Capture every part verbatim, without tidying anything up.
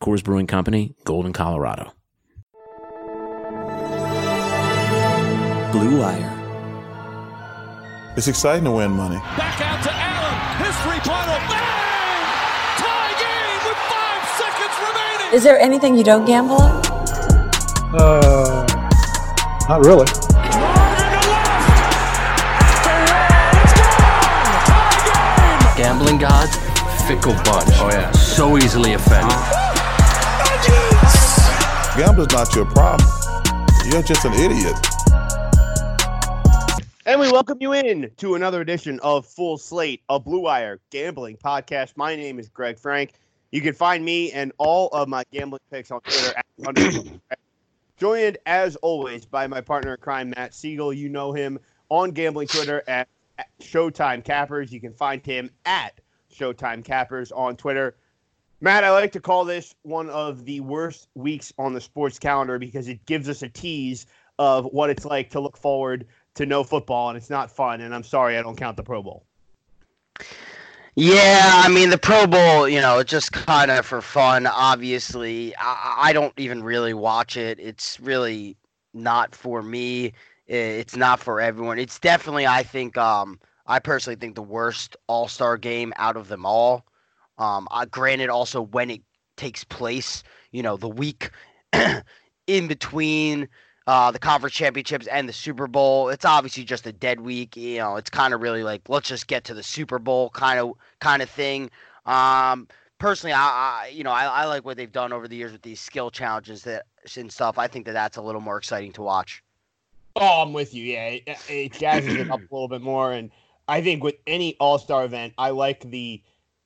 Coors Brewing Company, Golden, Colorado. Blue Wire. It's exciting to win money. Back out to Allen. His three-pointer. Bang! Tie game with five seconds remaining. Is there anything you don't gamble on? Uh, not really. Gambling gods, fickle bunch. Oh yeah, so easily offended. Gambling's not your problem. You're just an idiot. And we welcome you in to another edition of Full Slate, a Blue Wire gambling podcast. My name is Greg Frank. You can find me and all of my gambling picks on Twitter at joined as always by my partner in crime, Matt Siegel. You know him on gambling Twitter at Showtime Cappers. You can find him at Showtime Cappers on Twitter. Matt, I like to call this one of the worst weeks on the sports calendar because it gives us a tease of what it's like to look forward to no football, and it's not fun, and I'm sorry I don't count the Pro Bowl. Yeah, I mean, the Pro Bowl, you know, just kind of for fun, obviously. I, I don't even really watch it. It's really not for me. It's not for everyone. It's definitely, I think, um, I personally think the worst all-star game out of them all. Um, I, granted, also when it takes place, you know, the week in between uh, the conference championships and the Super Bowl, it's obviously just a dead week. You know, it's kind of really like, let's just get to the Super Bowl kind of kind of thing. Um, personally, I, I you know, I, I like what they've done over the years with these skill challenges that and stuff. I think that that's a little more exciting to watch. Oh, I'm with you. Yeah, it, it jazzes it up a little bit more. And I think with any all-star event, I like the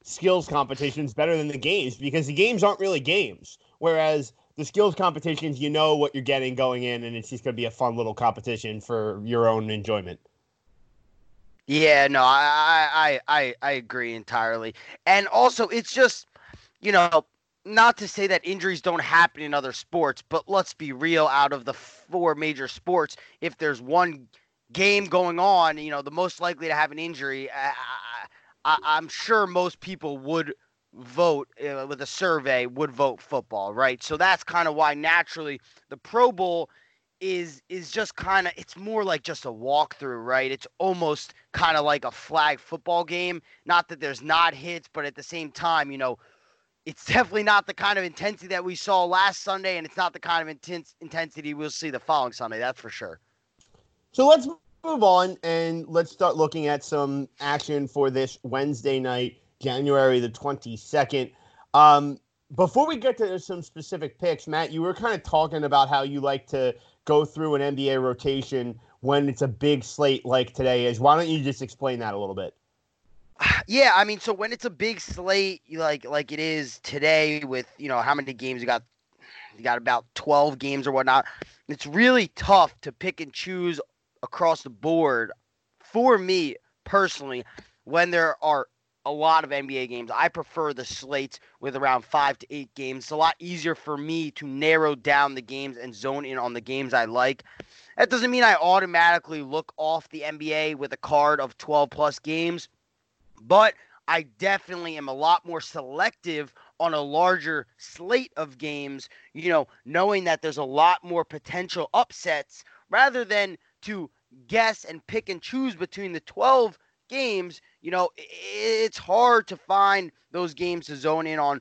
skills competitions better than the games because the games aren't really games. Whereas the skills competitions, you know what you're getting going in, and it's just going to be a fun little competition for your own enjoyment. Yeah, no, I, I, I, I agree entirely. And also, it's just, you know, not to say that injuries don't happen in other sports, but let's be real, out of the four major sports, if there's one game going on, you know, the most likely to have an injury, I, I, I'm sure most people would vote uh, with a survey, would vote football, right? So that's kind of why naturally the Pro Bowl is is just kind of, it's more like just a walkthrough, right? It's almost kind of like a flag football game. Not that there's not hits, but at the same time, you know, it's definitely not the kind of intensity that we saw last Sunday, and it's not the kind of intense intensity we'll see the following Sunday, that's for sure. So let's move on, and let's start looking at some action for this Wednesday night, January the twenty-second. Um, before we get to some specific picks, Matt, you were kind of talking about how you like to go through an N B A rotation when it's a big slate like today is. Why don't you just explain that a little bit? Yeah, I mean, so when it's a big slate like like it is today with, you know, how many games you got, You got about twelve games or whatnot. It's really tough to pick and choose across the board for me personally when there are a lot of N B A games. I prefer the slates with around five to eight games. It's a lot easier for me to narrow down the games and zone in on the games I like. That doesn't mean I automatically look off the N B A with a card of twelve-plus games, but I definitely am a lot more selective on a larger slate of games, you know, knowing that there's a lot more potential upsets rather than to guess and pick and choose between the twelve games. You know, it's hard to find those games to zone in on.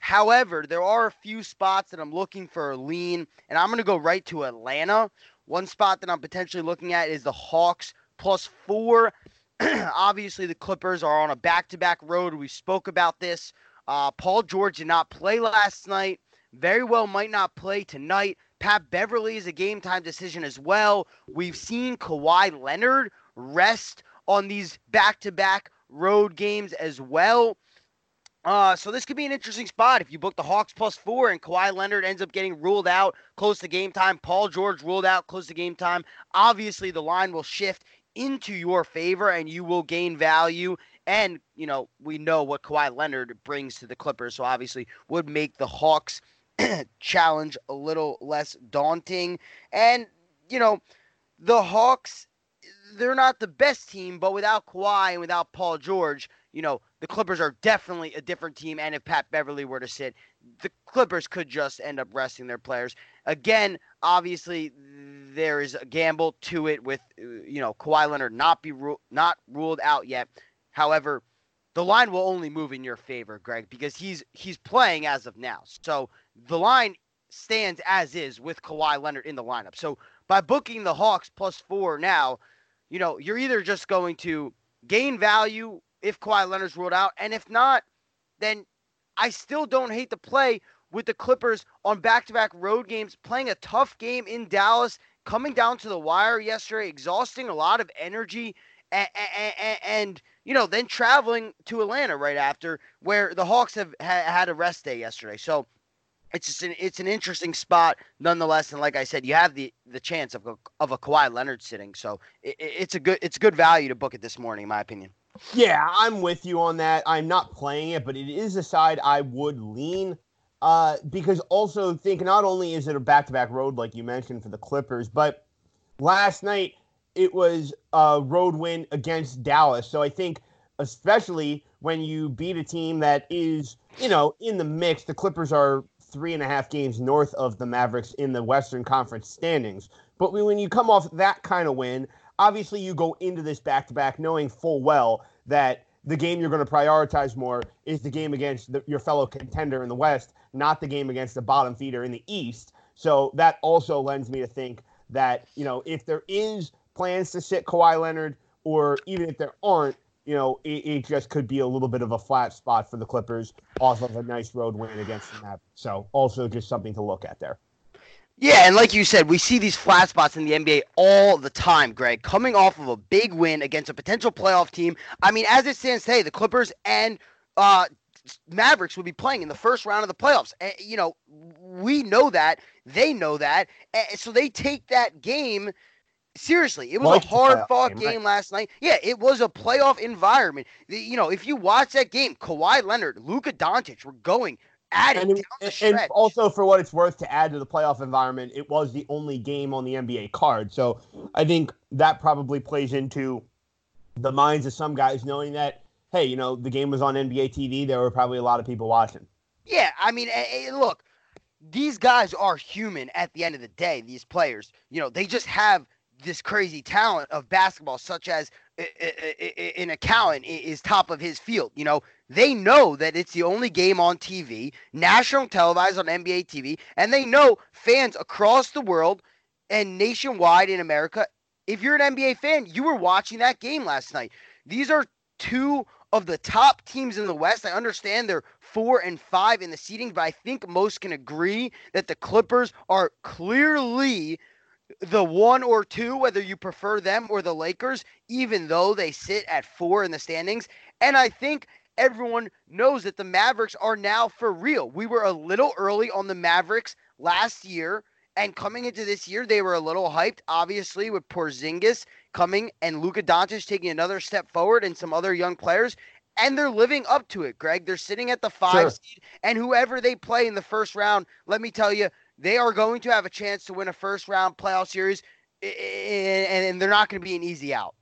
However, there are a few spots that I'm looking for a lean, and I'm going to go right to Atlanta. One spot that I'm potentially looking at is the Hawks plus four. Obviously, the Clippers are on a back-to-back road. We spoke about this. Uh, Paul George did not play last night. Very well might not play tonight. Pat Beverley is a game-time decision as well. We've seen Kawhi Leonard rest on these back-to-back road games as well. Uh, so this could be an interesting spot if you book the Hawks plus four and Kawhi Leonard ends up getting ruled out close to game time. Paul George ruled out close to game time. Obviously, the line will shift into your favor and you will gain value. And, you know, we know what Kawhi Leonard brings to the Clippers, so obviously would make the Hawks challenge a little less daunting. And, you know, the Hawks, they're not the best team, but without Kawhi and without Paul George, you know, the Clippers are definitely a different team, and if Pat Beverley were to sit, the Clippers could just end up resting their players. Again, obviously, there is a gamble to it with, you know, Kawhi Leonard not be ru- not ruled out yet. However, the line will only move in your favor, Greg, because he's he's playing as of now. So the line stands as is with Kawhi Leonard in the lineup. So by booking the Hawks plus four now, you know, you're either just going to gain value if Kawhi Leonard's ruled out, and if not, then I still don't hate the play with the Clippers on back-to-back road games, playing a tough game in Dallas, coming down to the wire yesterday, exhausting a lot of energy, and, and, and you know, then traveling to Atlanta right after, where the Hawks have ha- had a rest day yesterday. So it's just an, it's an interesting spot nonetheless, and like I said, you have the, the chance of a, of a Kawhi Leonard sitting, so it, it's a good it's good value to book it this morning, in my opinion. Yeah, I'm with you on that. I'm not playing it, but it is a side I would lean uh, because also think not only is it a back-to-back road, like you mentioned, for the Clippers, but last night it was a road win against Dallas. So I think especially when you beat a team that is, you know, in the mix, the Clippers are three and a half games north of the Mavericks in the Western Conference standings. But when you come off that kind of win, obviously, you go into this back-to-back knowing full well that the game you're going to prioritize more is the game against the, your fellow contender in the West, not the game against the bottom feeder in the East. So that also lends me to think that, you know, if there is plans to sit Kawhi Leonard, or even if there aren't, you know, it, it just could be a little bit of a flat spot for the Clippers off of a nice road win against the Mavericks. So also just something to look at there. Yeah, and like you said, we see these flat spots in the N B A all the time, Greg, coming off of a big win against a potential playoff team. I mean, as it stands today, the Clippers and uh, Mavericks will be playing in the first round of the playoffs. Uh, you know, we know that. They know that. Uh, so they take that game seriously. It was like a hard-fought game, game right? last night. Yeah, it was a playoff environment. The, you know, if you watch that game, Kawhi Leonard, Luka Doncic were going Added and, it, and also, for what it's worth, to add to the playoff environment, it was the only game on the N B A card. So I think that probably plays into the minds of some guys knowing that, hey, you know, the game was on N B A T V. There were probably a lot of people watching. Yeah, I mean, look, these guys are human at the end of the day, these players. You know, they just have this crazy talent of basketball, such as an accountant is top of his field. You know, they know that it's the only game on T V, national televised on N B A T V, and they know fans across the world and nationwide in America, if you're an N B A fan, you were watching that game last night. These are two of the top teams in the West. I understand they're four and five in the seeding, but I think most can agree that the Clippers are clearly the one or two, whether you prefer them or the Lakers, even though they sit at four in the standings. And I think everyone knows that the Mavericks are now for real. We were a little early on the Mavericks last year, and coming into this year, they were a little hyped, obviously, with Porzingis coming and Luka Doncic taking another step forward and some other young players, and they're living up to it, Greg. They're sitting at the five sure. seed, and whoever they play in the first round, let me tell you, they are going to have a chance to win a first-round playoff series, and they're not going to be an easy out.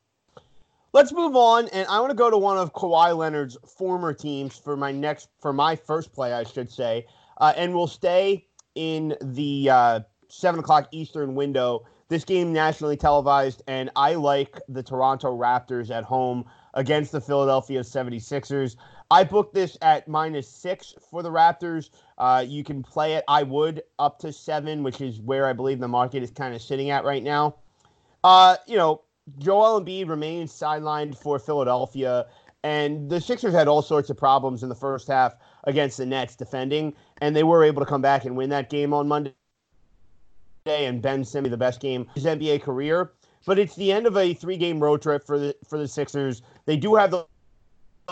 Let's move on, and I want to go to one of Kawhi Leonard's former teams for my next, for my first play, I should say, uh, and we'll stay in the uh, seven o'clock Eastern window. This game nationally televised, and I like the Toronto Raptors at home against the Philadelphia seventy-sixers. I booked this at minus six for the Raptors. Uh, you can play it, I would, up to seven, which is where I believe the market is kind of sitting at right now. Uh, you know, Joel Embiid remains sidelined for Philadelphia, and the Sixers had all sorts of problems in the first half against the Nets defending, and they were able to come back and win that game on Monday, and Ben Simmons, the best game of his N B A career. But it's the end of a three-game road trip for the for the Sixers. They do have the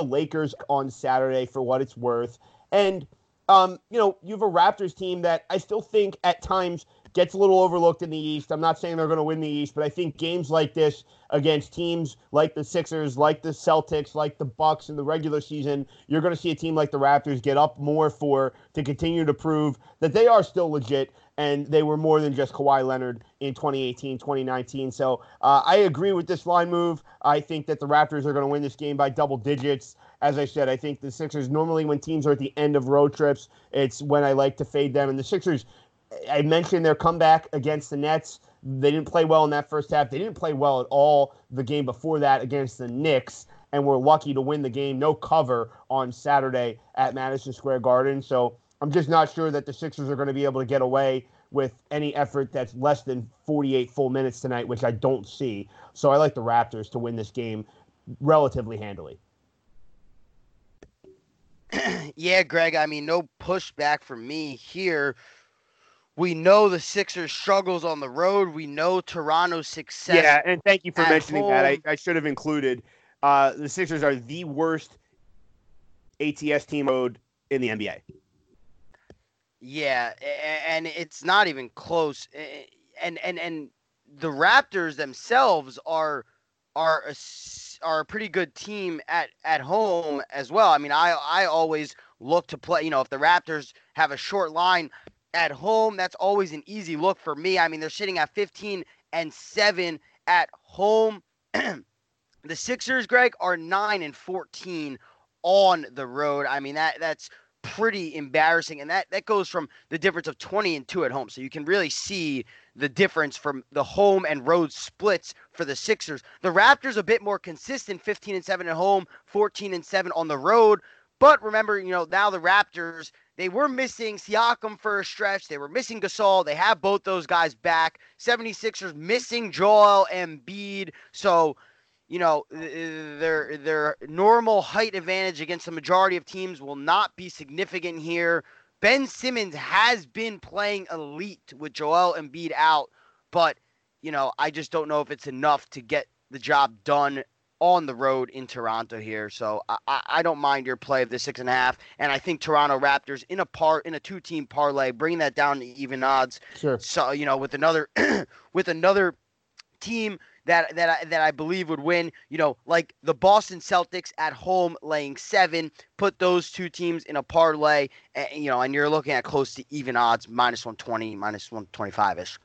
Lakers on Saturday for what it's worth. And, um, you know, you have a Raptors team that I still think at times gets a little overlooked in the East. I'm not saying they're going to win the East, but I think games like this against teams like the Sixers, like the Celtics, like the Bucks in the regular season, you're going to see a team like the Raptors get up more for to continue to prove that they are still legit and they were more than just Kawhi Leonard in twenty eighteen, twenty nineteen. So uh, I agree with this line move. I think that the Raptors are going to win this game by double digits. As I said, I think the Sixers, normally when teams are at the end of road trips, it's when I like to fade them. And the Sixers, I mentioned their comeback against the Nets. They didn't play well in that first half. They didn't play well at all the game before that against the Knicks, and were lucky to win the game, no cover, on Saturday at Madison Square Garden. So I'm just not sure that the Sixers are going to be able to get away with any effort that's less than forty-eight full minutes tonight, which I don't see. So I like the Raptors to win this game relatively handily. Yeah, Greg, I mean, no pushback from me here. We know the Sixers' struggles on the road. We know Toronto's success. Yeah, and thank you for mentioning home. that. I, I should have included uh, the Sixers are the worst A T S team road in the N B A. Yeah, and it's not even close. And and and the Raptors themselves are are a, are a pretty good team at, at home as well. I mean, I I always look to play. You know, if the Raptors have a short line at home, that's always an easy look for me. I mean, they're sitting at fifteen and seven at home. The Sixers, Greg, are nine and fourteen on the road. I mean, that that's pretty embarrassing, and that that goes from the difference of twenty and two at home. So you can really see the difference from the home and road splits for the Sixers. The Raptors a bit more consistent, fifteen and seven at home, fourteen and seven on the road. But remember, you know, now the Raptors, they were missing Siakam for a stretch. They were missing Gasol. They have both those guys back. seventy-sixers missing Joel Embiid. So, you know, their their normal height advantage against the majority of teams will not be significant here. Ben Simmons has been playing elite with Joel Embiid out, but, you know, I just don't know if it's enough to get the job done on the road in Toronto here. So I, I don't mind your play of the six and a half. And I think Toronto Raptors in a par in a two team parlay, bringing that down to even odds. Sure. So, you know, with another, with another team that, that, I, that I believe would win, you know, like the Boston Celtics at home laying seven, put those two teams in a parlay, and, you know, and you're looking at close to even odds, minus one twenty, minus one twenty-five ish.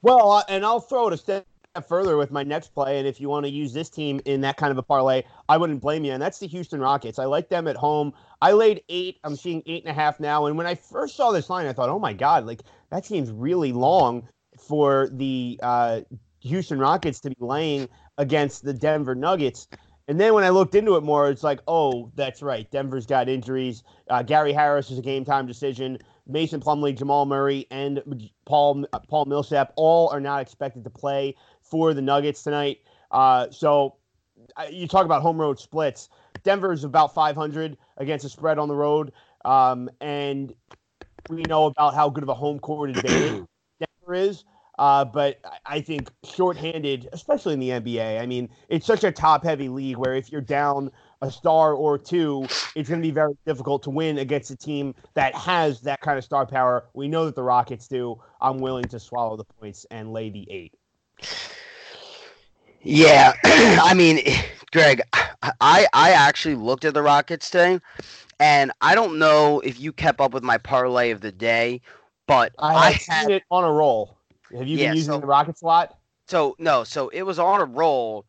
Well, and I'll throw it a step further with my next play, and if you want to use this team in that kind of a parlay, I wouldn't blame you, and that's the Houston Rockets. I like them at home. I laid eight. I'm seeing eight and a half now, and when I first saw this line, I thought, oh my god, like that seems really long for the uh, Houston Rockets to be laying against the Denver Nuggets. And then when I looked into it more, it's like, oh, that's right, Denver's got injuries. Uh, Gary Harris is a game-time decision. Mason Plumlee, Jamal Murray, and Paul Paul Millsap all are not expected to play for the Nuggets tonight. Uh, so uh, you talk about home road splits. Denver's about five hundred against a spread on the road, um, and we know about how good of a home court advantage Denver is. Uh, but I think shorthanded, especially in the N B A, I mean, it's such a top-heavy league where if you're down a star or two, it's going to be very difficult to win against a team that has that kind of star power. We know that the Rockets do. I'm willing to swallow the points and lay the eight. Yeah, I mean, Greg, I, I actually looked at the Rockets today, and I don't know if you kept up with my parlay of the day, but I, I had seen it on a roll. Have you yeah, been using so, the Rockets a lot? So, no, so it was on a roll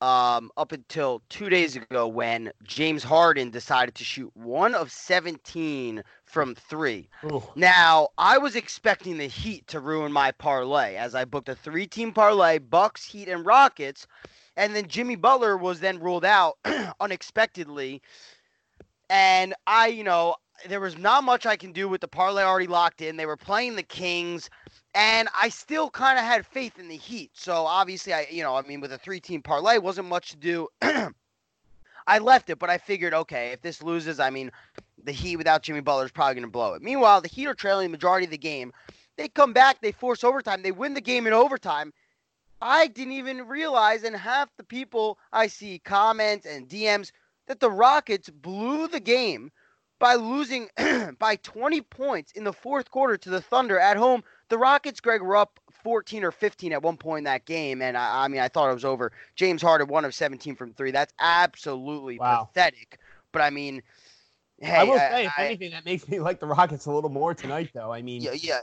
um, up until two days ago when James Harden decided to shoot one of seventeen from three. Ooh. Now, I was expecting the Heat to ruin my parlay as I booked a three-team parlay, Bucks, Heat, and Rockets, and then Jimmy Butler was then ruled out unexpectedly, and I, you know, there was not much I can do with the parlay already locked in. They were playing the Kings, and I still kind of had faith in the Heat. So obviously, I, you know, I mean, with a three-team parlay, wasn't much to do. I left it, but I figured, okay, if this loses, I mean, the Heat without Jimmy Butler is probably going to blow it. Meanwhile, the Heat are trailing the majority of the game. They come back, they force overtime, they win the game in overtime. I didn't even realize, and half the people I see comments and D Ms, that the Rockets blew the game by losing by twenty points in the fourth quarter to the Thunder at home. The Rockets, Greg, were up fourteen or fifteen at one point in that game, and I, I mean, I thought it was over. James Harden, one of seventeen from three. That's absolutely wow. pathetic. But, I mean, hey. I will say, I, if I, anything, that makes me like the Rockets a little more tonight, though. I mean. Yeah, yeah.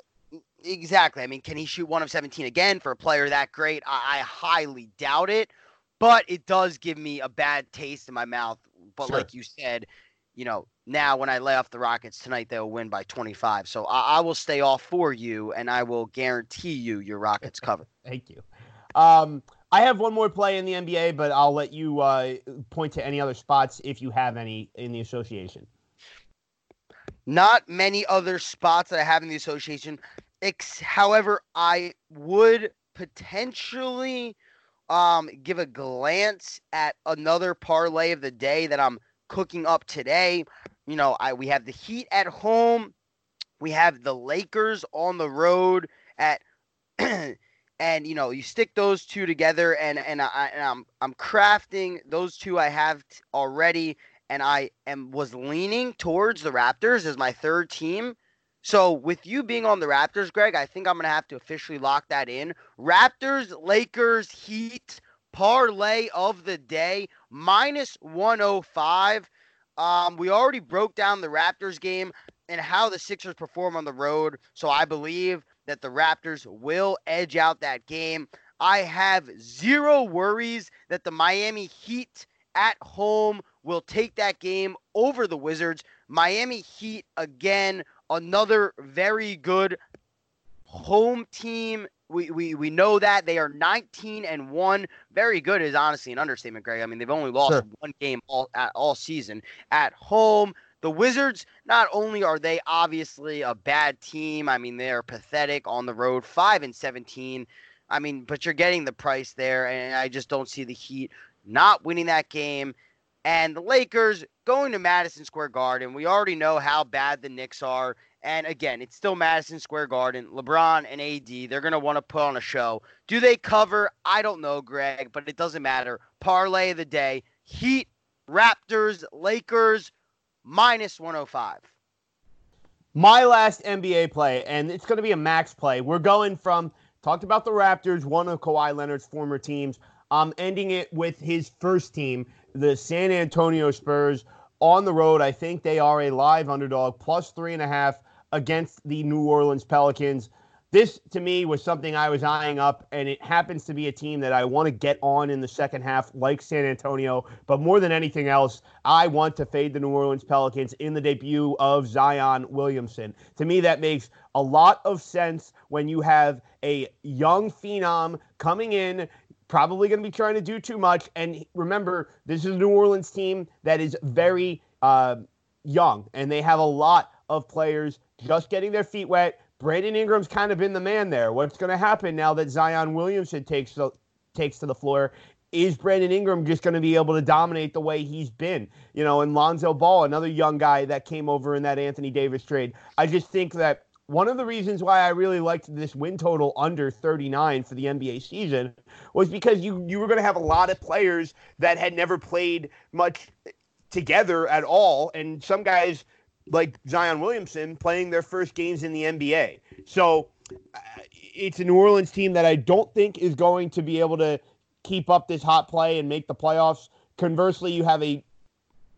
Exactly. I mean, can he shoot one of seventeen again for a player that great? I, I highly doubt it, but it does give me a bad taste in my mouth. But sure. Like you said, you know, now when I lay off the Rockets tonight, they'll win by twenty-five. So I, I will stay off for you, and I will guarantee you your Rockets cover. Thank you. Um, I have one more play in the N B A, but I'll let you uh, point to any other spots if you have any in the association. Not many other spots that I have in the association. Ex- however, I would potentially um, give a glance at another parlay of the day that I'm cooking up today. You know, I we have the Heat at home. We have the Lakers on the road at, and you know, you stick those two together, and and I and I'm I'm crafting those two I have t- already, and I am was leaning towards the Raptors as my third team. So with you being on the Raptors, Greg, I think I'm gonna have to officially lock that in. Raptors, Lakers, Heat. Parlay of the day, minus one oh five. Um, we already broke down the Raptors game and how the Sixers perform on the road, so I believe that the Raptors will edge out that game. I have zero worries that the Miami Heat at home will take that game over the Wizards. Miami Heat, again, another very good home team. We, we we know that they are nineteen and one. Very good is honestly an understatement, Greg. I mean, they've only lost sure. one game all at all season at home. The Wizards, not only are they obviously a bad team, I mean, they're pathetic on the road, five and seventeen. I mean, but you're getting the price there, and I just don't see the Heat not winning that game. And the Lakers going to Madison Square Garden. We already know how bad the Knicks are. And again, it's still Madison Square Garden. LeBron and A D, they're going to want to put on a show. Do they cover? I don't know, Greg, but it doesn't matter. Parlay of the day, Heat, Raptors, Lakers, minus one oh five. My last N B A play, and it's going to be a max play. We're going from, talked about the Raptors, one of Kawhi Leonard's former teams. I'm ending it with his first team, the San Antonio Spurs. On the road, I think they are a live underdog, plus three and a half against the New Orleans Pelicans. This, to me, was something I was eyeing up, and it happens to be a team that I want to get on in the second half, like San Antonio. But more than anything else, I want to fade the New Orleans Pelicans in the debut of Zion Williamson. To me, that makes a lot of sense when you have a young phenom coming in, probably going to be trying to do too much. And remember, this is a New Orleans team that is very uh, young, and they have a lot of players just getting their feet wet. Brandon Ingram's kind of been the man there. What's going to happen now that Zion Williamson takes the, takes to the floor? Is Brandon Ingram just going to be able to dominate the way he's been? You know, and Lonzo Ball, another young guy that came over in that Anthony Davis trade. I just think that one of the reasons why I really liked this win total under thirty-nine for the N B A season was because you, you were going to have a lot of players that had never played much together at all. And some guys like Zion Williamson playing their first games in the N B A. So uh, it's a New Orleans team that I don't think is going to be able to keep up this hot play and make the playoffs. Conversely, you have a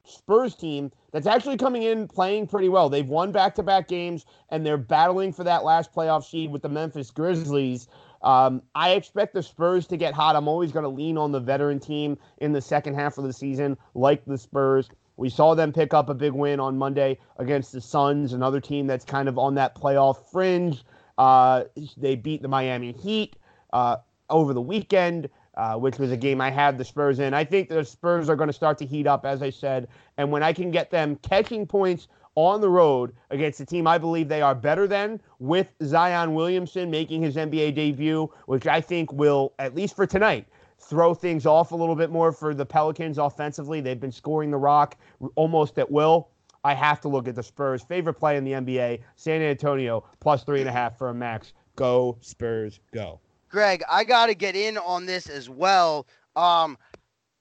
Spurs team that's actually coming in playing pretty well. They've won back-to-back games, and they're battling for that last playoff seed with the Memphis Grizzlies. Um, I expect the Spurs to get hot. I'm always going to lean on the veteran team in the second half of the season, like the Spurs. We saw them pick up a big win on Monday against the Suns, another team that's kind of on that playoff fringe. Uh, they beat the Miami Heat uh, over the weekend. Uh, which was a game I had the Spurs in. I think the Spurs are going to start to heat up, as I said. And when I can get them catching points on the road against a team I believe they are better than, with Zion Williamson making his N B A debut, which I think will, at least for tonight, throw things off a little bit more for the Pelicans offensively. They've been scoring the rock almost at will. I have to look at the Spurs. Favorite play in the N B A, San Antonio, plus three and a half for a max. Go, Spurs, go. Greg, I got to get in on this as well. Um,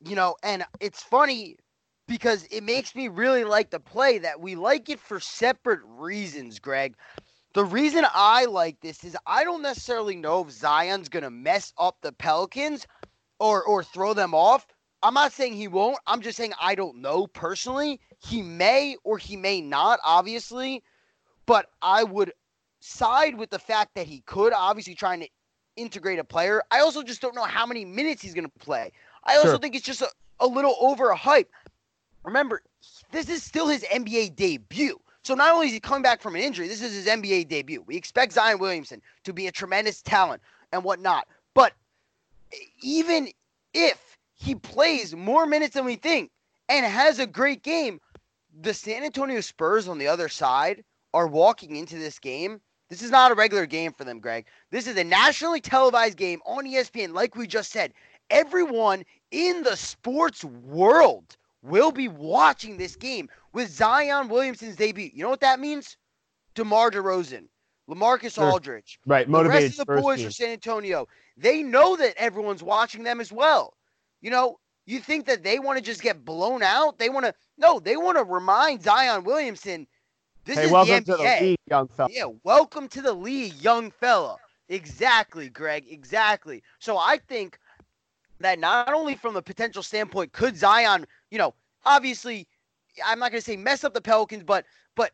you know, and it's funny because it makes me really like the play that we like it for separate reasons, Greg. The reason I like this is I don't necessarily know if Zion's going to mess up the Pelicans or, or throw them off. I'm not saying he won't. I'm just saying I don't know personally. He may or he may not, obviously. But I would side with the fact that he could, obviously trying to integrate a player. I also just don't know how many minutes he's going to play. I also sure. think it's just a, a little over a hype. Remember, this is still his N B A debut. So not only is he coming back from an injury, this is his N B A debut. We expect Zion Williamson to be a tremendous talent and whatnot. But even if he plays more minutes than we think and has a great game, the San Antonio Spurs on the other side are walking into this game. This is not a regular game for them, Greg. This is a nationally televised game on E S P N. Like we just said, everyone in the sports world will be watching this game with Zion Williamson's debut. You know what that means? DeMar DeRozan, LaMarcus sure. Aldridge, right? Motivated. The rest of the boys team. For San Antonio. They know that everyone's watching them as well. You know, you think that they want to just get blown out? They want to no. They want to remind Zion Williamson. This hey, is welcome the N B A. To the league, young fella. Yeah, welcome to the league, young fella. Exactly, Greg, exactly. So I think that not only from the potential standpoint could Zion, you know, obviously, I'm not going to say mess up the Pelicans, but but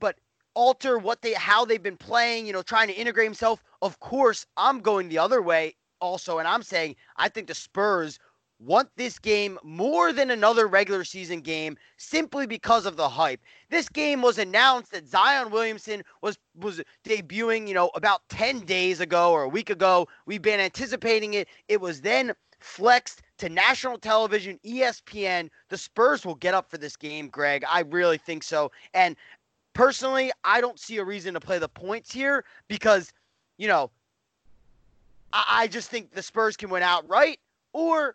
but alter what they how they've been playing, you know, trying to integrate himself. Of course, I'm going the other way also, and I'm saying I think the Spurs want this game more than another regular season game simply because of the hype. This game was announced that Zion Williamson was was debuting, you know, about ten days ago or a week ago. We've been anticipating it. It was then flexed to national television, E S P N. The Spurs will get up for this game, Greg. I really think so. And personally, I don't see a reason to play the points here because, you know, I, I just think the Spurs can win outright or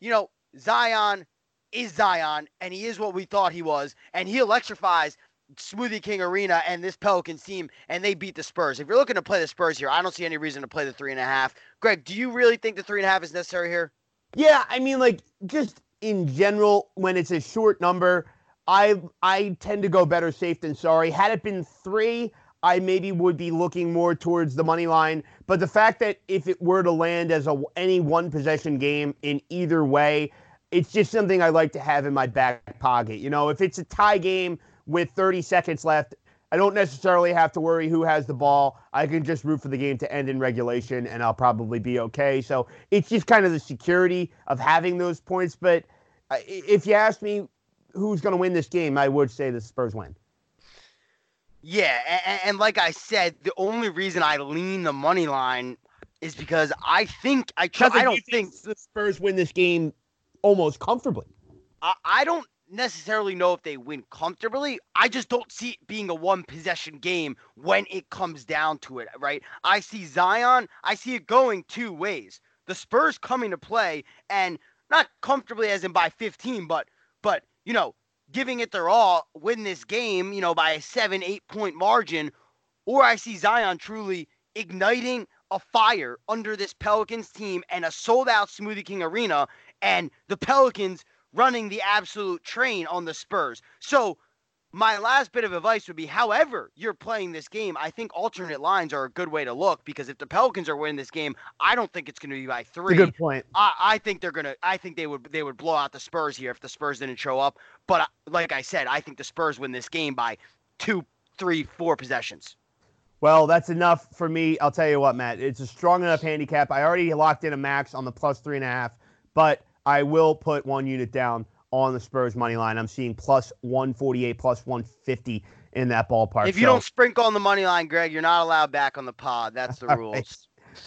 you know, Zion is Zion, and he is what we thought he was, and he electrifies Smoothie King Arena and this Pelicans team, and they beat the Spurs. If you're looking to play the Spurs here, I don't see any reason to play the three and a half. Greg, do you really think the three and a half is necessary here? Yeah, I mean, like, just in general, when it's a short number, I I tend to go better safe than sorry. Had it been three, I maybe would be looking more towards the money line. But the fact that if it were to land as a any one possession game in either way, it's just something I like to have in my back pocket. You know, if it's a tie game with thirty seconds left, I don't necessarily have to worry who has the ball. I can just root for the game to end in regulation, and I'll probably be okay. So it's just kind of the security of having those points. But if you ask me who's going to win this game, I would say the Spurs win. Yeah, and, and like I said, the only reason I lean the money line is because I think I tr- I don't think the Spurs win this game almost comfortably. I, I don't necessarily know if they win comfortably. I just don't see it being a one-possession game when it comes down to it, right? I see Zion, I see it going two ways. The Spurs coming to play, and not comfortably as in by fifteen, but but, you know, giving it their all, win this game, you know, by a seven, eight-point margin, or I see Zion truly igniting a fire under this Pelicans team and a sold-out Smoothie King Arena, and the Pelicans running the absolute train on the Spurs. So my last bit of advice would be, however you're playing this game, I think alternate lines are a good way to look, because if the Pelicans are winning this game, I don't think it's going to be by three. That's a good point. I, I think they're going to, I think they would, they would blow out the Spurs here if the Spurs didn't show up. But like I said, I think the Spurs win this game by two, three, four possessions. Well, that's enough for me. I'll tell you what, Matt, it's a strong enough handicap. I already locked in a max on the plus three and a half, but I will put one unit down on the Spurs money line. I'm seeing plus one forty-eight, plus one fifty in that ballpark. If you so, don't sprinkle on the money line, Greg, you're not allowed back on the pod. That's the rules. Right.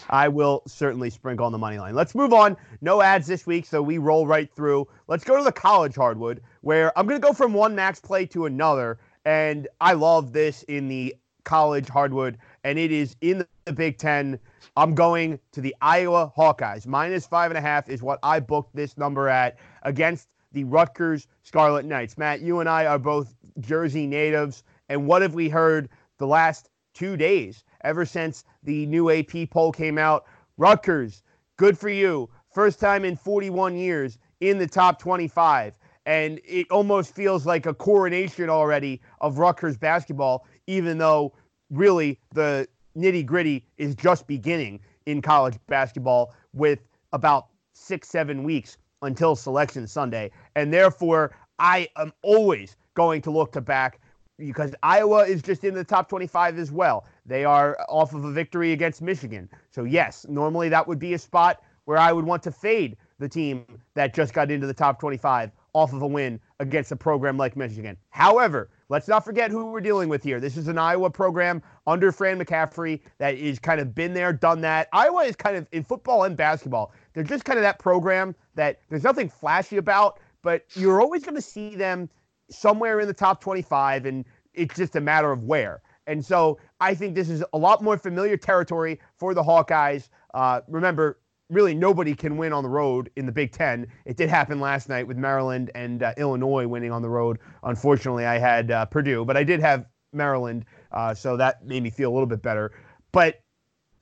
I will certainly sprinkle on the money line. Let's move on. No ads this week, so we roll right through. Let's go to the college hardwood, where I'm going to go from one max play to another, and I love this in the college hardwood, and it is in the Big Ten. I'm going to the Iowa Hawkeyes. Minus five and a half is what I booked this number at against the Rutgers Scarlet Knights. Matt, you and I are both Jersey natives, and what have we heard the last two days ever since the new A P poll came out? Rutgers, good for you. First time in forty-one years in the top twenty-five, and it almost feels like a coronation already of Rutgers basketball, even though really the nitty-gritty is just beginning in college basketball with about six, seven weeks until Selection Sunday. And therefore, I am always going to look to back, because Iowa is just in the top twenty-five as well. They are off of a victory against Michigan. So yes, normally that would be a spot where I would want to fade the team that just got into the top twenty-five off of a win against a program like Michigan. However, let's not forget who we're dealing with here. This is an Iowa program under Fran McCaffrey that is kind of been there, done that. Iowa is kind of, in football and basketball, they're just kind of that program that there's nothing flashy about, but you're always going to see them somewhere in the top twenty-five, and it's just a matter of where. And so I think this is a lot more familiar territory for the Hawkeyes. Uh, remember, really nobody can win on the road in the Big Ten. It did happen last night with Maryland and uh, Illinois winning on the road. Unfortunately, I had uh, Purdue, but I did have Maryland, uh, so that made me feel a little bit better. But,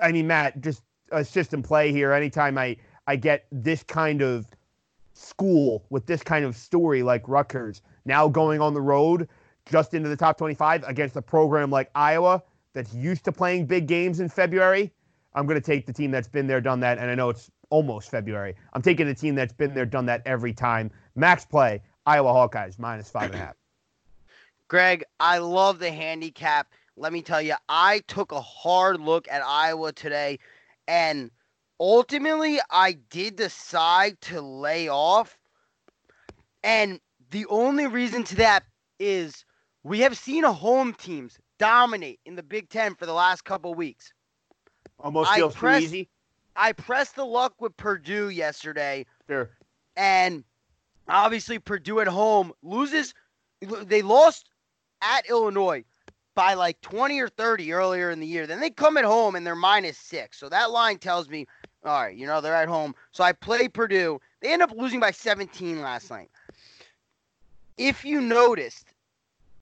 I mean, Matt, just a system play here. Anytime I, I get this kind of school with this kind of story like Rutgers now going on the road just into the top twenty-five against a program like Iowa that's used to playing big games in February, I'm going to take the team that's been there, done that, and I know it's almost February. I'm taking the team that's been there, done that every time. Max play, Iowa Hawkeyes, minus five and a half. Greg, I love the handicap. Let me tell you, I took a hard look at Iowa today, and ultimately I did decide to lay off. And the only reason to that is we have seen home teams dominate in the Big Ten for the last couple weeks. Almost feels too easy. I pressed the luck with Purdue yesterday. Sure. And obviously Purdue at home loses. They lost at Illinois by like twenty or thirty earlier in the year. Then they come at home and they're minus six. So that line tells me, all right, you know, they're at home. So I play Purdue. They end up losing by seventeen last night. If you noticed,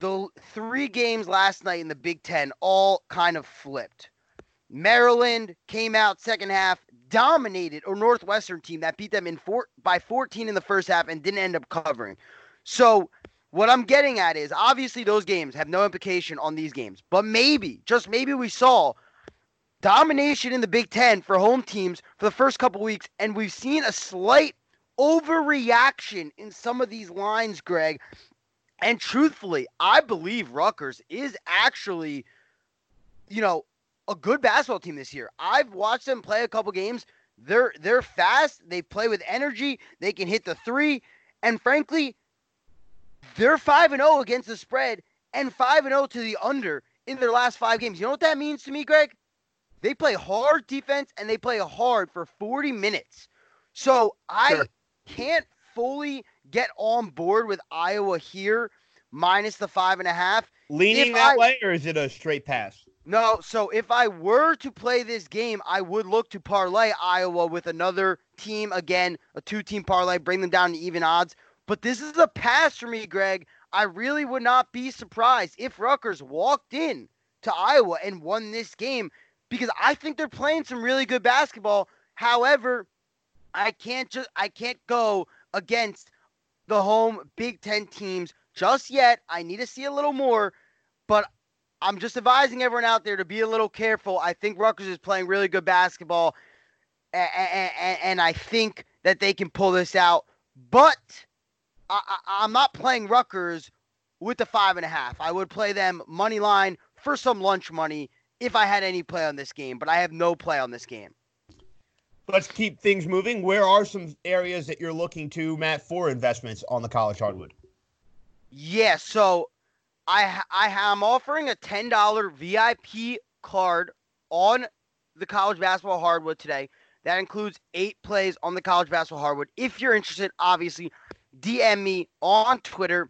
the three games last night in the Big Ten all kind of flipped. Maryland came out second half, dominated a Northwestern team that beat them in four, by fourteen in the first half and didn't end up covering. So what I'm getting at is obviously those games have no implication on these games, but maybe, just maybe we saw domination in the Big Ten for home teams for the first couple weeks, and we've seen a slight overreaction in some of these lines, Greg. And truthfully, I believe Rutgers is actually, you know, a good basketball team this year. I've watched them play a couple games. They're they're fast. They play with energy. They can hit the three. And frankly, they're five and oh against the spread and five and oh to the under in their last five games. You know what that means to me, Greg? They play hard defense, and they play hard for forty minutes. So I sure. can't fully get on board with Iowa here, minus the five and a half. Leaning if that I, way, or is it a straight pass? No, so if I were to play this game, I would look to parlay Iowa with another team, again, a two-team parlay, bring them down to even odds. But this is a pass for me, Greg. I really would not be surprised if Rutgers walked in to Iowa and won this game, because I think they're playing some really good basketball. However, I can't just I can't go against the home Big Ten teams just yet. I need to see a little more, but I'm just advising everyone out there to be a little careful. I think Rutgers is playing really good basketball, and, and, and I think that they can pull this out. But I, I, I'm not playing Rutgers with the five and a half. I would play them money line for some lunch money if I had any play on this game, but I have no play on this game. Let's keep things moving. Where are some areas that you're looking to, Matt, for investments on the college hardwood? Yeah, so I, I am offering a ten dollars V I P card on the college basketball hardwood today. That includes eight plays on the college basketball hardwood. If you're interested, obviously, D M me on Twitter.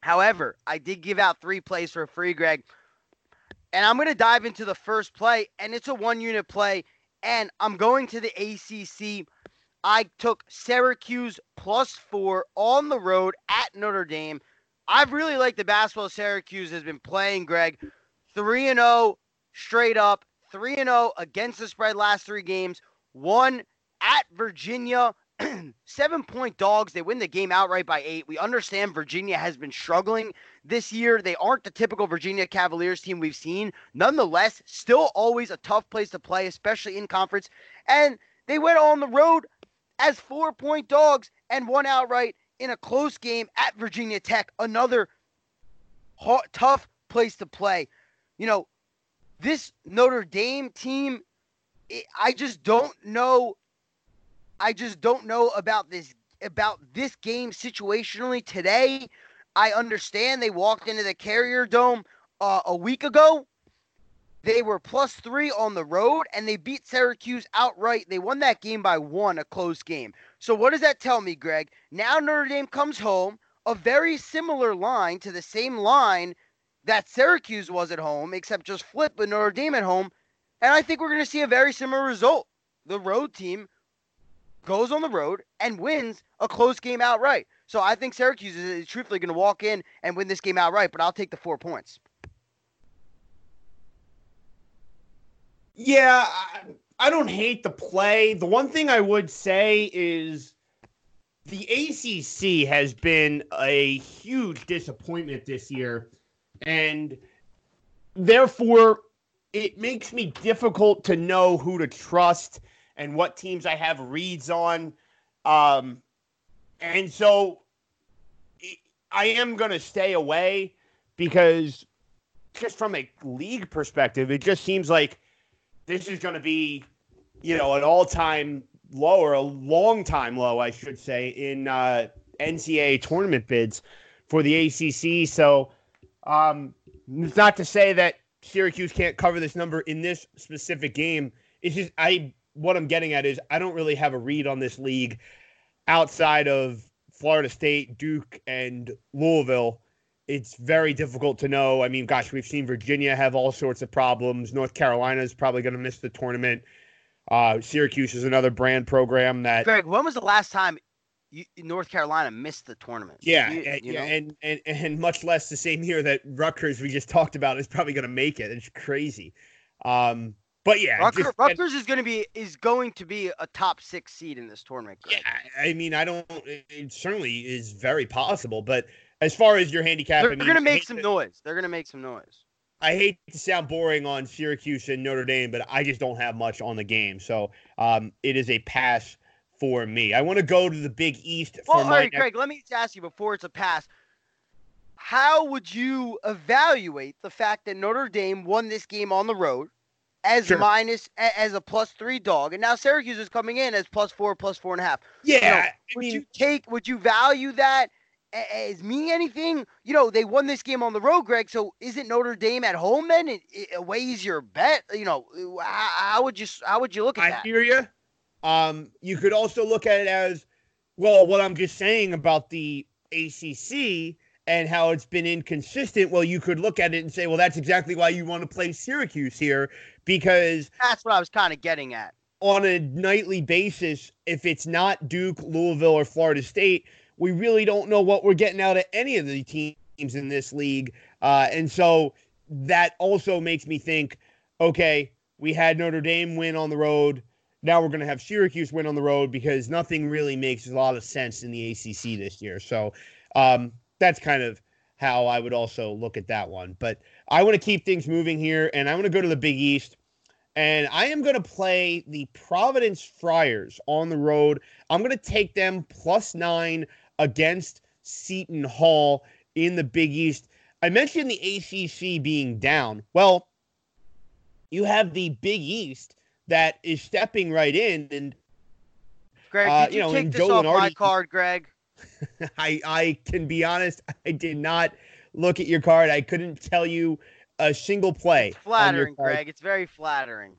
However, I did give out three plays for free, Greg. And I'm going to dive into the first play, and it's a one-unit play, and I'm going to the A C C. I took Syracuse plus four on the road at Notre Dame. I've really liked the basketball Syracuse has been playing, Greg. three and oh straight up, three and oh against the spread last three games, one at Virginia, seven-point dogs. They win the game outright by eight. We understand Virginia has been struggling this year. They aren't the typical Virginia Cavaliers team we've seen. Nonetheless, still always a tough place to play, especially in conference. And they went on the road as four-point dogs and won outright in a close game at Virginia Tech. Another hot, tough place to play. You know, this Notre Dame team, it, I just don't know I just don't know about this about this game situationally today. I understand they walked into the Carrier Dome uh, a week ago. They were plus three on the road, and they beat Syracuse outright. They won that game by one, a close game. So what does that tell me, Greg? Now Notre Dame comes home, a very similar line to the same line that Syracuse was at home, except just flip with Notre Dame at home. And I think we're going to see a very similar result. The road team goes on the road and wins a close game outright. So I think Syracuse is, is truthfully going to walk in and win this game outright, but I'll take the four points. Yeah, I, I don't hate the play. The one thing I would say is the A C C has been a huge disappointment this year, and therefore it makes me difficult to know who to trust and what teams I have reads on. Um, and so I am going to stay away because just from a league perspective, it just seems like this is going to be, you know, an all-time low or a long-time low, I should say, in uh, N C double A tournament bids for the A C C. So um, it's not to say that Syracuse can't cover this number in this specific game. It's just I – what I'm getting at is I don't really have a read on this league outside of Florida State, Duke, and Louisville. It's very difficult to know. I mean, gosh, we've seen Virginia have all sorts of problems. North Carolina is probably going to miss the tournament. Uh, Syracuse is another brand program that... Greg, when was the last time you, North Carolina missed the tournament? Yeah, you, and, you know? and, and, and much less the same year that Rutgers, we just talked about, is probably going to make it. It's crazy. Um But yeah, Rutgers, just, Rutgers and, is going to be is going to be a top six seed in this tournament. Greg. Yeah, I mean, I don't. It certainly is very possible. But as far as your handicap, they're, I mean, they're going to make some noise. They're going to make some noise. I hate to sound boring on Syracuse and Notre Dame, but I just don't have much on the game, so um, it is a pass for me. I want to go to the Big East. Well, for all my right, next- Greg. Let me just ask you before it's a pass. How would you evaluate the fact that Notre Dame won this game on the road? As sure. minus, as a plus three dog, and now Syracuse is coming in as plus four, plus four and a half. Yeah, you know, I would mean, you take? Would you value that as meaning anything? You know, they won this game on the road, Greg. So isn't Notre Dame at home then? It, it, a way easier bet. You know, how, how would you? How would you look at I that? I hear you. Um, you could also look at it as well. What I'm just saying about the A C C and how it's been inconsistent. Well, you could look at it and say, well, that's exactly why you want to play Syracuse here. Because that's what I was kind of getting at. On a nightly basis, if it's not Duke, Louisville, or Florida State, we really don't know what we're getting out of any of the teams in this league. Uh, and so that also makes me think, okay, we had Notre Dame win on the road. Now we're going to have Syracuse win on the road because nothing really makes a lot of sense in the A C C this year. So um, that's kind of how I would also look at that one. But I want to keep things moving here, and I want to go to the Big East. And I am going to play the Providence Friars on the road. I'm going to take them plus nine against Seton Hall in the Big East. I mentioned the A C C being down. Well, you have the Big East that is stepping right in. And Greg, uh, did you, you know, take this Joel off Lenardi, my card, Greg? I, I can be honest, I did not look at your card. I couldn't tell you a single play. It's flattering, Greg. It's very flattering.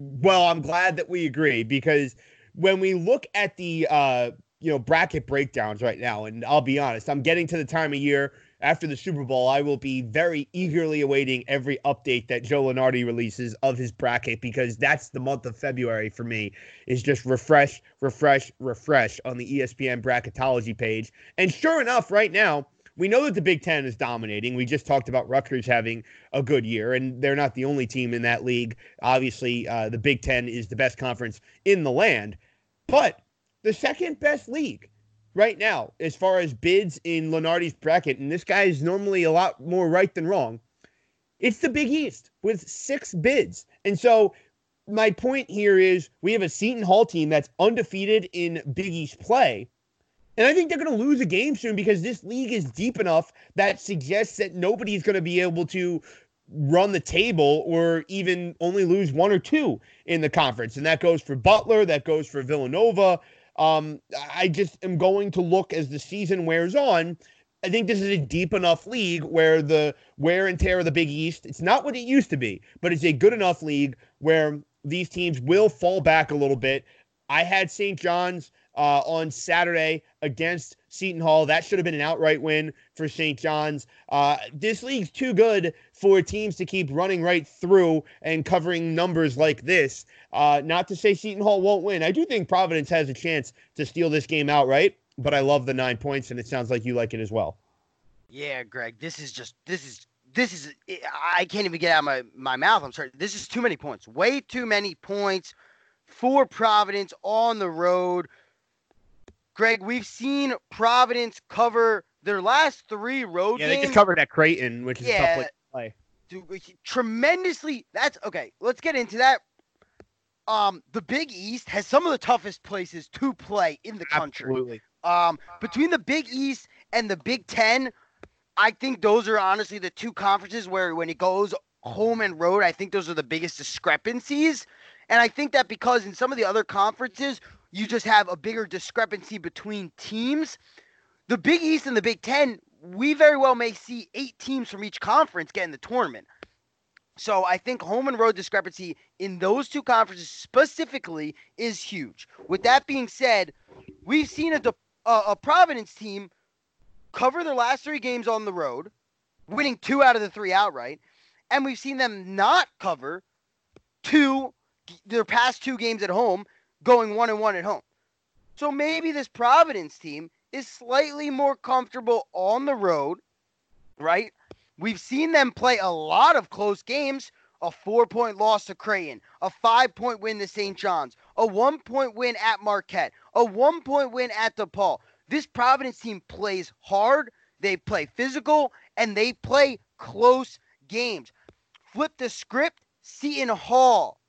Well, I'm glad that we agree, because when we look at the uh, you know bracket breakdowns right now, and I'll be honest, I'm getting to the time of year after the Super Bowl, I will be very eagerly awaiting every update that Joe Lenardi releases of his bracket, because that's the month of February for me, is just refresh, refresh, refresh on the E S P N bracketology page. And sure enough, right now, we know that the Big Ten is dominating. We just talked about Rutgers having a good year, and they're not the only team in that league. Obviously, uh, the Big Ten is the best conference in the land, but the second best league right now, as far as bids in Lenardi's bracket, and this guy is normally a lot more right than wrong, it's the Big East with six bids. And so my point here is we have a Seton Hall team that's undefeated in Big East play, and I think they're going to lose a game soon, because this league is deep enough that suggests that nobody's going to be able to run the table or even only lose one or two in the conference. And that goes for Butler. That goes for Villanova. Um, I just am going to look as the season wears on. I think this is a deep enough league where the wear and tear of the Big East, it's not what it used to be, but it's a good enough league where these teams will fall back a little bit. I had Saint John's uh, on Saturday against Seton Hall. That should have been an outright win for Saint John's. Uh, this league's too good for teams to keep running right through and covering numbers like this. Uh, not to say Seton Hall won't win. I do think Providence has a chance to steal this game outright, but I love the nine points, and it sounds like you like it as well. Yeah, Greg, this is just, this is, this is, I can't even get out of my, my mouth. I'm sorry. This is too many points, way too many points for Providence on the road. Greg, we've seen Providence cover their last three road yeah, games. Yeah, they just covered at Creighton, which is yeah, a tough play. Dude, tremendously. That's okay. Let's get into that. Um, the Big East has some of the toughest places to play in the country. Absolutely. Um, between the Big East and the Big Ten, I think those are honestly the two conferences where, when it goes home and road, I think those are the biggest discrepancies. And I think that because in some of the other conferences, you just have a bigger discrepancy between teams. The Big East and the Big Ten, we very well may see eight teams from each conference get in the tournament. So I think home and road discrepancy in those two conferences specifically is huge. With that being said, we've seen a, a, a Providence team cover their last three games on the road, winning two out of the three outright, and we've seen them not cover two their past two games at home, going one and one at home. So maybe this Providence team is slightly more comfortable on the road, right? We've seen them play a lot of close games, a four-point loss to Creighton, a five-point win to Saint John's, a one-point win at Marquette, a one-point win at DePaul. This Providence team plays hard, they play physical, and they play close games. Flip the script, Seton Hall.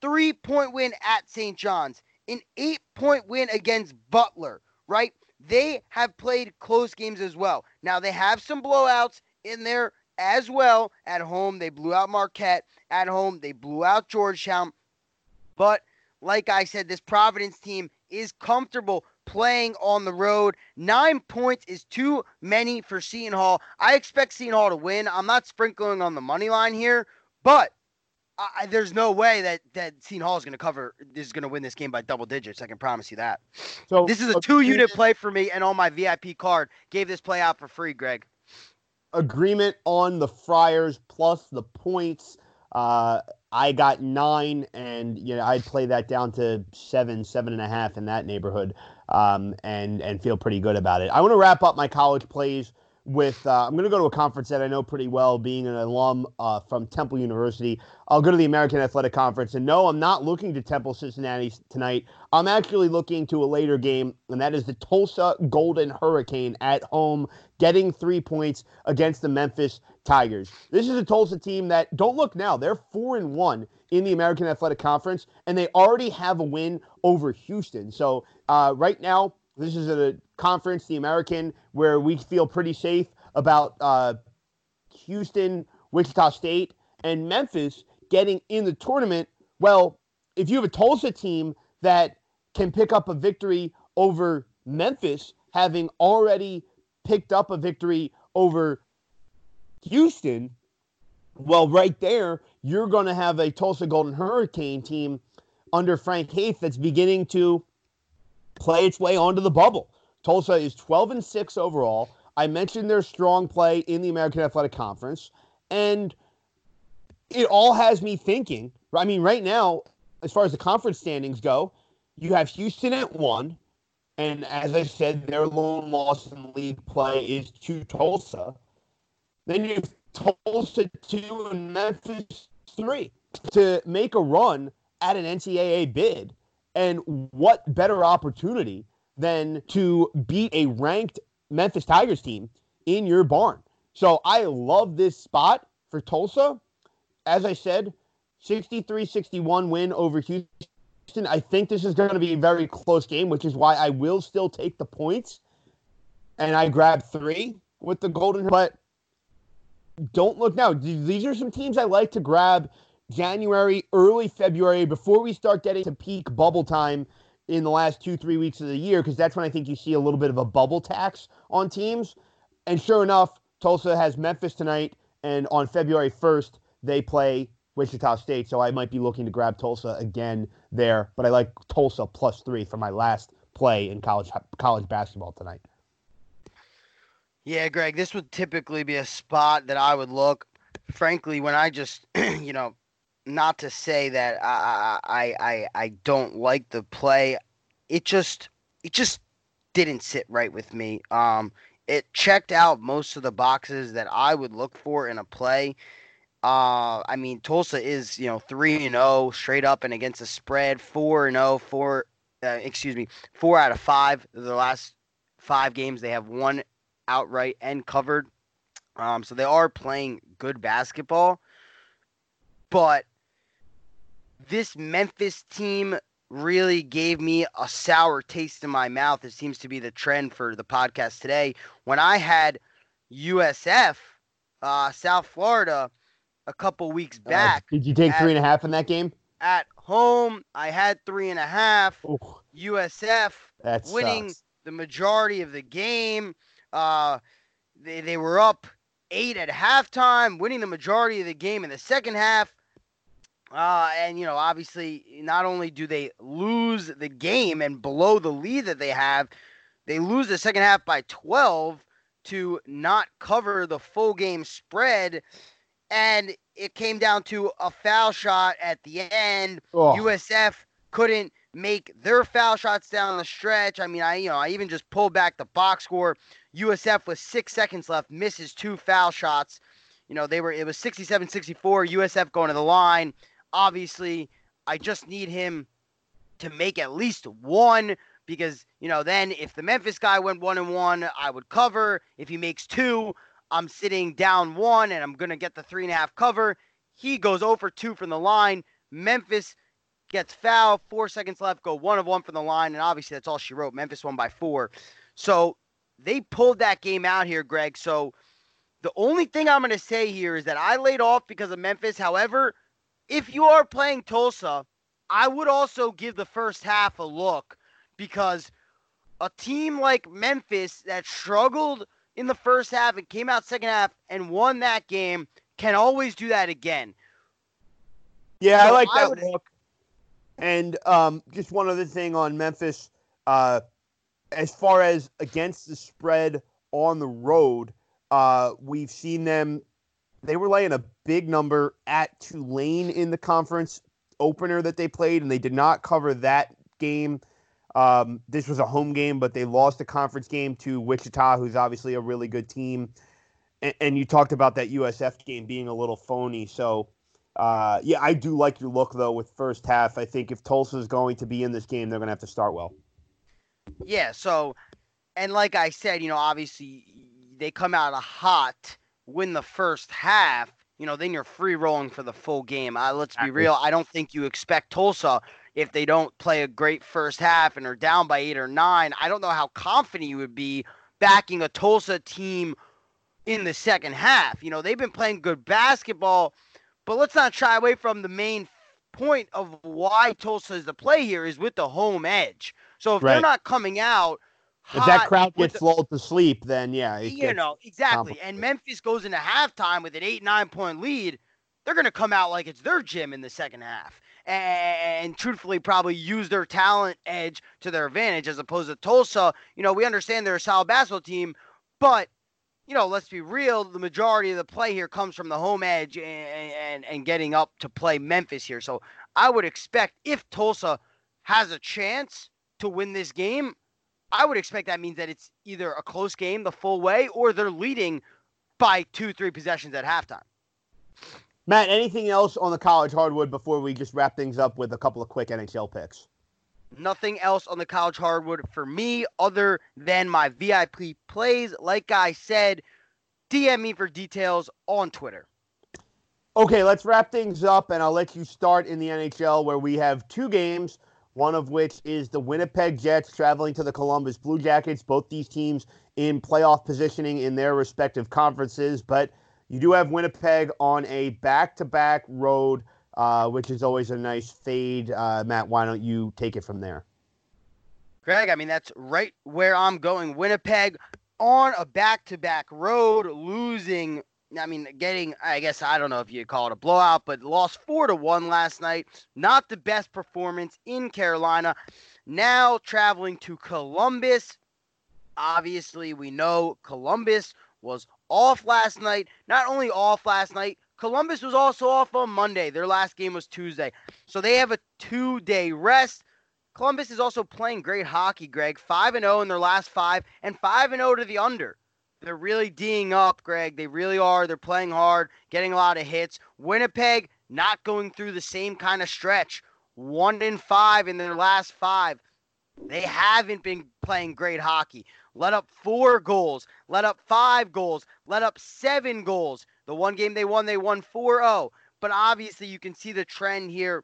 Three-point win at Saint John's, an eight-point win against Butler, right? They have played close games as well. Now, they have some blowouts in there as well. At home, they blew out Marquette. At home, they blew out Georgetown. But like I said, this Providence team is comfortable playing on the road. Nine points is too many for Seton Hall. I expect Seton Hall to win. I'm not sprinkling on the money line here, but I, there's no way that, that Seton Hall is going to cover, is going to win this game by double digits. I can promise you that. So this is a two-unit play for me, and on my V I P card, gave this play out for free, Greg. Agreement on the Friars plus the points. Uh, I got nine, and you know I'd play that down to seven, seven and a half in that neighborhood, um, and, and feel pretty good about it. I want to wrap up my college plays with, uh, I'm going to go to a conference that I know pretty well, being an alum uh, from Temple University. I'll go to the American Athletic Conference. And no, I'm not looking to Temple Cincinnati tonight. I'm actually looking to a later game, and that is the Tulsa Golden Hurricane at home, getting three points against the Memphis Tigers. This is a Tulsa team that, don't look now, they're four and one in the American Athletic Conference, and they already have a win over Houston. So uh, right now, this is a conference, the American, where we feel pretty safe about uh, Houston, Wichita State, and Memphis getting in the tournament. Well, if you have a Tulsa team that can pick up a victory over Memphis, having already picked up a victory over Houston, well, right there, you're going to have a Tulsa Golden Hurricane team under Frank Haith that's beginning to play its way onto the bubble. Tulsa is twelve and six overall. I mentioned their strong play in the American Athletic Conference, and it all has me thinking. I mean, right now, as far as the conference standings go, you have Houston at one, and as I said, their lone loss in league play is to Tulsa. Then you have Tulsa two and Memphis three to make a run at an N C A A bid. And what better opportunity than to beat a ranked Memphis Tigers team in your barn? So I love this spot for Tulsa. As I said, sixty-three sixty-one win over Houston. I think this is going to be a very close game, which is why I will still take the points. And I grab three with the Golden Hurricane. But don't look now. These are some teams I like to grab January, early February, before we start getting to peak bubble time in the last two, three weeks of the year, because that's when I think you see a little bit of a bubble tax on teams. And sure enough, Tulsa has Memphis tonight, and on February first, they play Wichita State. So I might be looking to grab Tulsa again there, but I like Tulsa plus three for my last play in college college basketball tonight. Yeah, Greg, this would typically be a spot that I would look. Frankly, when I just, you know, not to say that I, I I I don't like the play, it just it just didn't sit right with me. Um, it checked out most of the boxes that I would look for in a play. Uh, I mean, Tulsa is, you know, three and zero straight up and against the spread, four and zero four. Uh, excuse me, four out of five of the last five games they have won outright and covered. Um, so they are playing good basketball, but this Memphis team really gave me a sour taste in my mouth. It seems to be the trend for the podcast today. When I had U S F, uh, South Florida, a couple weeks back. Uh, did you take at, three and a half in that game? At home, I had three and a half. Ooh. U S F that winning sucks. The majority of the game. Uh, they, they were up eight at halftime, winning the majority of the game in the second half. Uh, and, you know, obviously, not only do they lose the game and blow the lead that they have, they lose the second half by twelve to not cover the full game spread. And it came down to a foul shot at the end. Oh. U S F couldn't make their foul shots down the stretch. I mean, I, you know, I even just pulled back the box score. U S F with six seconds left, misses two foul shots. You know, they were, it was sixty-seven sixty-four, U S F going to the line. Obviously, I just need him to make at least one because, you know, then if the Memphis guy went one and one, I would cover. If he makes two, I'm sitting down one and I'm going to get the three and a half cover. He goes oh for two from the line. Memphis gets fouled, four seconds left, go one of one from the line. And obviously, that's all she wrote. Memphis won by four. So they pulled that game out here, Greg. So the only thing I'm going to say here is that I laid off because of Memphis. However, if you are playing Tulsa, I would also give the first half a look because a team like Memphis that struggled in the first half and came out second half and won that game can always do that again. Yeah, so I like that I would... look. And um, just one other thing on Memphis, uh, as far as against the spread on the road, Uh, we've seen them, they were laying a big number at Tulane in the conference opener that they played, and they did not cover that game. Um, this was a home game, but they lost a conference game to Wichita, who's obviously a really good team. And, and you talked about that U S F game being a little phony. So, uh, yeah, I do like your look, though, with first half. I think if Tulsa is going to be in this game, they're going to have to start well. Yeah, so, and like I said, you know, obviously they come out hot, win the first half, you know, then you're free rolling for the full game. Uh, let's be real. I don't think you expect Tulsa, if they don't play a great first half and are down by eight or nine, I don't know how confident you would be backing a Tulsa team in the second half. You know, they've been playing good basketball, but let's not shy away from the main point of why Tulsa is the play here is with the home edge. So if right. they're not coming out hot, if that crowd gets lulled to sleep, then yeah. You know, exactly. And Memphis goes into halftime with an eight, nine point lead. They're going to come out like it's their gym in the second half and truthfully probably use their talent edge to their advantage as opposed to Tulsa. You know, we understand they're a solid basketball team, but, you know, let's be real. The majority of the play here comes from the home edge and, and, and getting up to play Memphis here. So I would expect if Tulsa has a chance to win this game, I would expect that means that it's either a close game the full way or they're leading by two, three possessions at halftime. Matt, anything else on the college hardwood before we just wrap things up with a couple of quick N H L picks? Nothing else on the college hardwood for me other than my V I P plays. Like I said, D M me for details on Twitter. Okay, let's wrap things up, and I'll let you start in the N H L where we have two games, one of which is the Winnipeg Jets traveling to the Columbus Blue Jackets, both these teams in playoff positioning in their respective conferences, but you do have Winnipeg on a back-to-back road, uh, which is always a nice fade. Uh, Matt, why don't you take it from there? Greg, I mean, that's right where I'm going. Winnipeg on a back-to-back road, losing, I mean, getting, I guess, I don't know if you call it a blowout, but lost four to one last night. Not the best performance in Carolina. Now traveling to Columbus. Obviously, we know Columbus was off last night. Not only off last night, Columbus was also off on Monday. Their last game was Tuesday. So they have a two-day rest. Columbus is also playing great hockey, Greg. five and oh in their last five, and five and oh to the under. They're really D'ing up, Greg. They really are. They're playing hard, getting a lot of hits. Winnipeg not going through the same kind of stretch. one and five in their last five. They haven't been playing great hockey. Let up four goals, let up five goals, let up seven goals. The one game they won, they won four oh. But obviously you can see the trend here.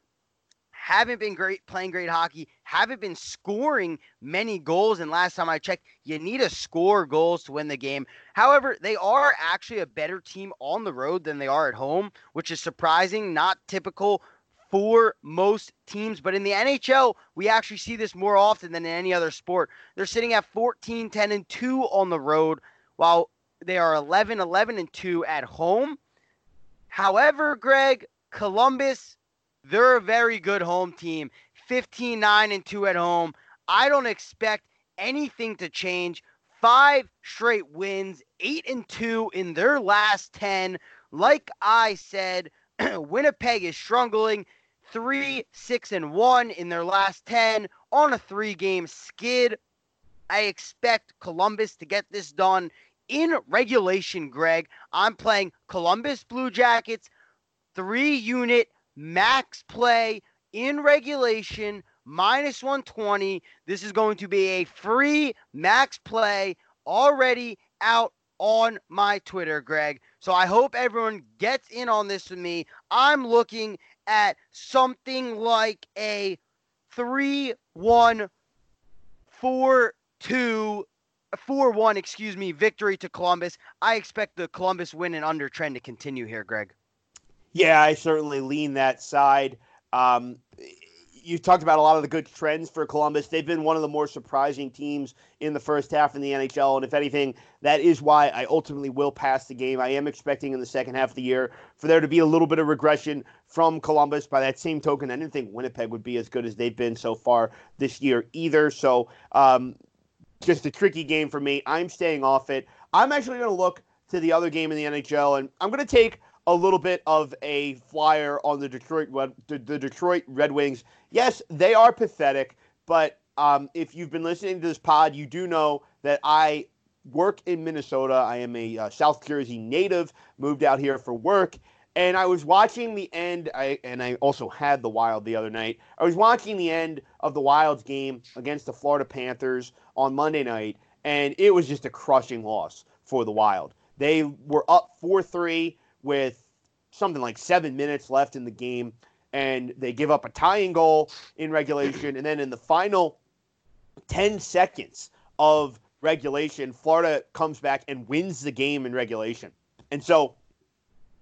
Haven't been great playing great hockey, haven't been scoring many goals. And last time I checked, you need to score goals to win the game. However, they are actually a better team on the road than they are at home, which is surprising, not typical for most teams. But in the N H L, we actually see this more often than in any other sport. They're sitting at fourteen, ten, and two on the road, while they are eleven, eleven, and two at home. However, Greg, Columbus, they're a very good home team, fifteen, nine, and two at home. I don't expect anything to change. Five straight wins, eight and two in their last ten. Like I said, Winnipeg is struggling. Three, six, and one in their last ten on a three-game skid. I expect Columbus to get this done in regulation, Greg. I'm playing Columbus Blue Jackets, three-unit max play in regulation, minus one twenty. This is going to be a free max play already out on my Twitter, Greg. So I hope everyone gets in on this with me. I'm looking at something like a three one, four two, four one, excuse me, victory to Columbus. I expect the Columbus win and under trend to continue here, Greg. Yeah, I certainly lean that side. Um, you talked about a lot of the good trends for Columbus. They've been one of the more surprising teams in the first half in the N H L, and if anything, that is why I ultimately will pass the game. I am expecting in the second half of the year for there to be a little bit of regression from Columbus. By that same token, I didn't think Winnipeg would be as good as they've been so far this year either, so um, just a tricky game for me. I'm staying off it. I'm actually going to look to the other game in the N H L, and I'm going to take a little bit of a flyer on the Detroit the Detroit Red Wings. Yes, they are pathetic, but Um, if you've been listening to this pod, you do know that I work in Minnesota. I am a uh, South Jersey native, moved out here for work. And I was watching the end, I, and I also had the Wild the other night. I was watching the end of the Wild's game against the Florida Panthers on Monday night, and it was just a crushing loss for the Wild. They were up four three with something like seven minutes left in the game, and they give up a tying goal in regulation. And then in the final ten seconds of regulation, Florida comes back and wins the game in regulation. And so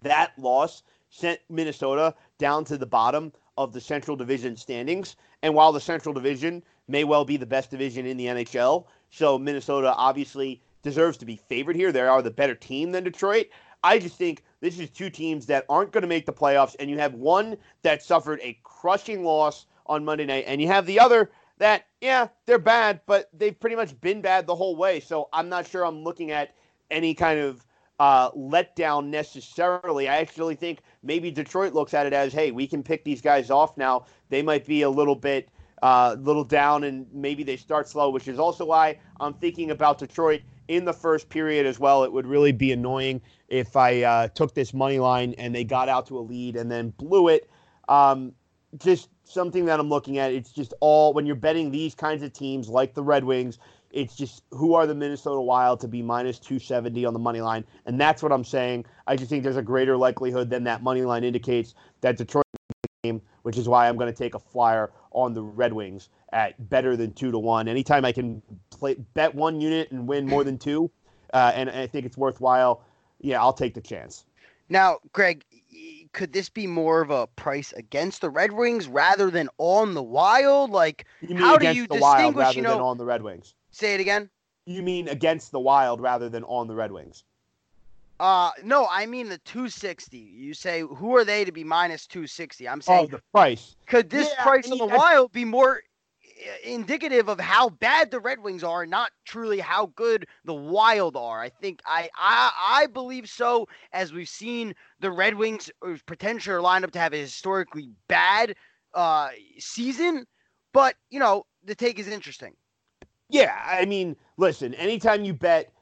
that loss sent Minnesota down to the bottom of the Central Division standings. And while the Central Division may well be the best division in the N H L, so Minnesota obviously deserves to be favored here. They are the better team than Detroit. I just think this is two teams that aren't going to make the playoffs, and you have one that suffered a crushing loss on Monday night, and you have the other that, yeah, they're bad, but they've pretty much been bad the whole way. So I'm not sure I'm looking at any kind of Uh, letdown necessarily. I actually think maybe Detroit looks at it as, hey, we can pick these guys off now. They might be a little bit, uh, little down, and maybe they start slow, which is also why I'm thinking about Detroit in the first period as well. It would really be annoying if I uh, took this money line and they got out to a lead and then blew it. Um, just something that I'm looking at. It's just all when you're betting these kinds of teams like the Red Wings. It's just who are the Minnesota Wild to be minus two seventy on the money line, and that's what I'm saying. I just think there's a greater likelihood than that money line indicates that Detroit game, which is why I'm going to take a flyer on the Red Wings at better than two to one. Anytime I can play bet one unit and win more than two, uh, and, and I think it's worthwhile. Yeah, I'll take the chance. Now, Greg, could this be more of a price against the Red Wings rather than on the Wild? Like, you how do you the distinguish? Rather you know, than on the Red Wings. Say it again. You mean against the Wild rather than on the Red Wings? Uh, no, I mean the two sixty. You say, who are they to be minus two sixty? I'm saying, oh, the price. Could this yeah, price on the I, Wild be more indicative of how bad the Red Wings are, not truly how good the Wild are? I think I I, I believe so, as we've seen the Red Wings potentially lined up to have a historically bad uh, season. But, you know, the take is interesting. Yeah, I mean, listen, anytime you bet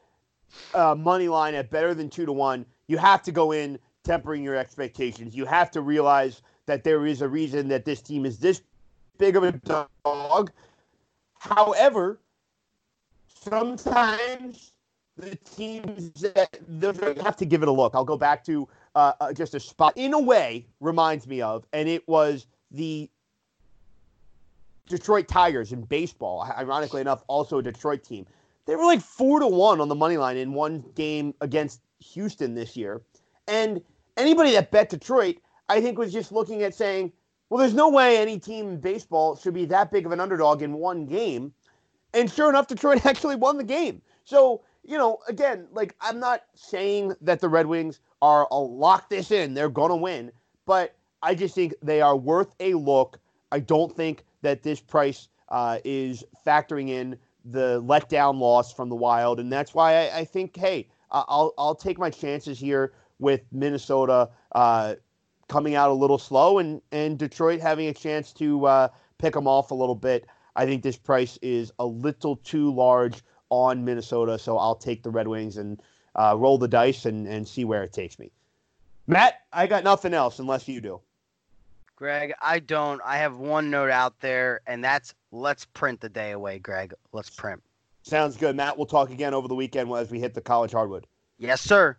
uh, money line at better than two to one, you have to go in tempering your expectations. You have to realize that there is a reason that this team is this big of a dog. However, sometimes the teams that you have to give it a look. I'll go back to uh, uh, just a spot in a way reminds me of, and it was the Detroit Tigers in baseball, ironically enough, also a Detroit team. They were like four to one on the money line in one game against Houston this year. And anybody that bet Detroit, I think, was just looking at saying, well, there's no way any team in baseball should be that big of an underdog in one game. And sure enough, Detroit actually won the game. So, you know, again, like, I'm not saying that the Red Wings are a lock this in. They're going to win. But I just think they are worth a look. I don't think that this price uh, is factoring in the letdown loss from the Wild. And that's why I, I think, hey, I'll I'll take my chances here with Minnesota uh, coming out a little slow and, and Detroit having a chance to uh, pick them off a little bit. I think this price is a little too large on Minnesota, so I'll take the Red Wings and uh, roll the dice and, and see where it takes me. Matt, I got nothing else unless you do. Greg, I don't. I have one note out there, and that's let's print the day away, Greg. Let's print. Sounds good, Matt. We'll talk again over the weekend as we hit the college hardwood. Yes, sir.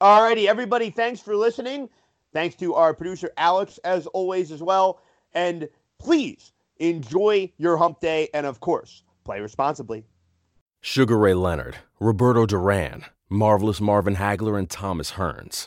All righty, everybody. Thanks for listening. Thanks to our producer, Alex, as always, as well. And please enjoy your hump day and, of course, play responsibly. Sugar Ray Leonard, Roberto Duran, Marvelous Marvin Hagler, and Thomas Hearns.